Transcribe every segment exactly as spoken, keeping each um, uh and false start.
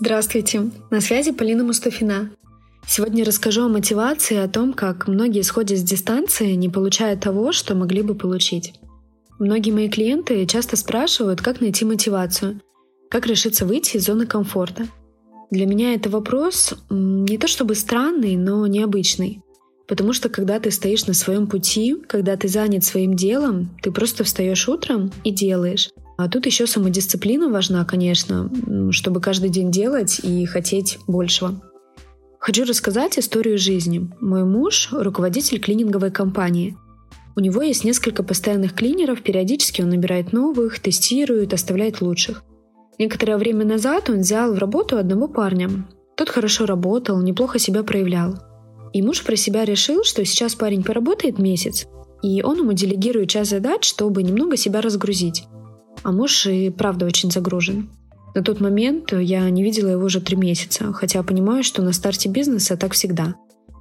Здравствуйте, на связи Полина Мустафина. Сегодня расскажу о мотивации, о том, как многие сходят с дистанции, не получая того, что могли бы получить. Многие мои клиенты часто спрашивают, как найти мотивацию, как решиться выйти из зоны комфорта. Для меня это вопрос не то чтобы странный, но необычный, потому что когда ты стоишь на своем пути, когда ты занят своим делом, ты просто встаешь утром и делаешь. А тут еще самодисциплина важна, конечно, чтобы каждый день делать и хотеть большего. Хочу рассказать историю жизни. Мой муж – руководитель клининговой компании. У него есть несколько постоянных клинеров, периодически он набирает новых, тестирует, оставляет лучших. Некоторое время назад он взял в работу одного парня. Тот хорошо работал, неплохо себя проявлял. И муж про себя решил, что сейчас парень поработает месяц, и он ему делегирует часть задач, чтобы немного себя разгрузить. А муж и правда очень загружен. На тот момент я не видела его уже три месяца, хотя понимаю, что на старте бизнеса так всегда.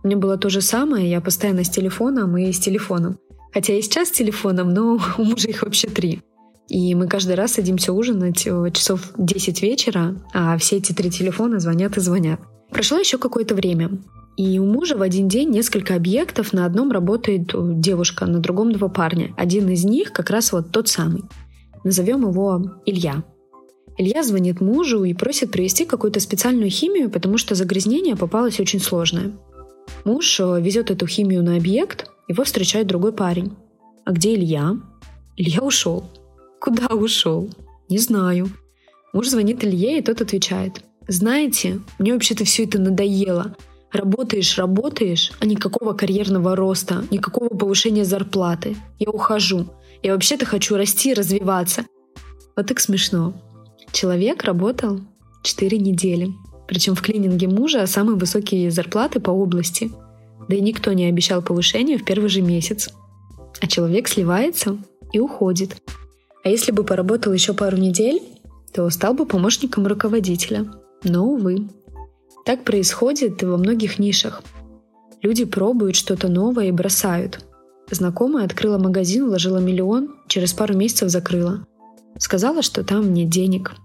У меня было то же самое, я постоянно с телефоном и с телефоном. Хотя и сейчас с телефоном, но у мужа их вообще три. И мы каждый раз садимся ужинать часов десять вечера, а все эти три телефона звонят и звонят. Прошло еще какое-то время, и у мужа в один день несколько объектов. На одном работает девушка, на другом два парня. Один из них как раз вот тот самый. Назовем его Илья. Илья звонит мужу и просит привезти какую-то специальную химию, потому что загрязнение попалось очень сложное. Муж везет эту химию на объект, его встречает другой парень. А где Илья? Илья ушел. Куда ушел? Не знаю. Муж звонит Илье, и тот отвечает: знаете, мне вообще-то все это надоело. Работаешь, работаешь, а никакого карьерного роста, никакого повышения зарплаты. Я ухожу. Я вообще-то хочу расти и развиваться. Вот так смешно. Человек работал четыре недели. Причем в клининге мужа самые высокие зарплаты по области. Да и никто не обещал повышения в первый же месяц. А человек сливается и уходит. А если бы поработал еще пару недель, то стал бы помощником руководителя. Но, увы. Так происходит во многих нишах. Люди пробуют что-то новое и бросают. Знакомая открыла магазин, вложила миллион, через пару месяцев закрыла. Сказала, что там нет денег.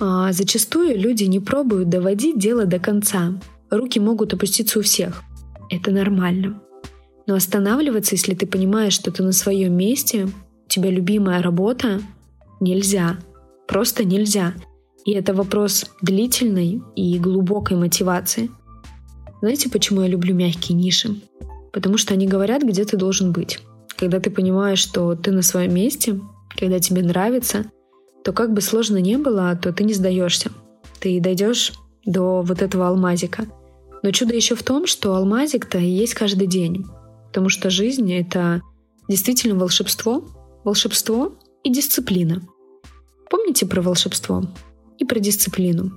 А зачастую люди не пробуют доводить дело до конца. Руки могут опуститься у всех. Это нормально. Но останавливаться, если ты понимаешь, что ты на своем месте, у тебя любимая работа, нельзя. Просто нельзя. И это вопрос длительной и глубокой мотивации. Знаете, почему я люблю мягкие ниши? Потому что они говорят, где ты должен быть. Когда ты понимаешь, что ты на своем месте, когда тебе нравится, то как бы сложно ни было, то ты не сдаешься. Ты дойдешь до вот этого алмазика. Но чудо еще в том, что алмазик-то и есть каждый день. Потому что жизнь — это действительно волшебство, волшебство и дисциплина. Помните про волшебство и про дисциплину?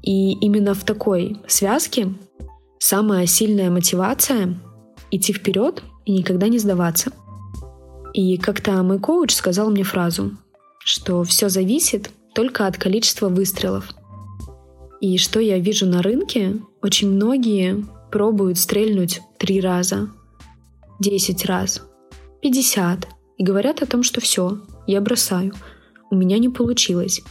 И именно в такой связке самая сильная мотивация — идти вперед и никогда не сдаваться. И как-то мой коуч сказал мне фразу, что все зависит только от количества выстрелов. И что я вижу на рынке, очень многие пробуют стрельнуть три раза, десять раз, пятьдесят, и говорят о том, что все, я бросаю, у меня не получилось,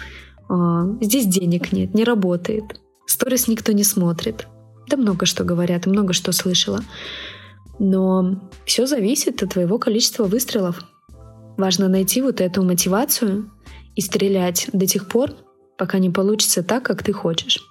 здесь денег нет, не работает, сторис никто не смотрит. Да много что говорят, много что слышала. Но все зависит от твоего количества выстрелов. Важно найти вот эту мотивацию и стрелять до тех пор, пока не получится так, как ты хочешь.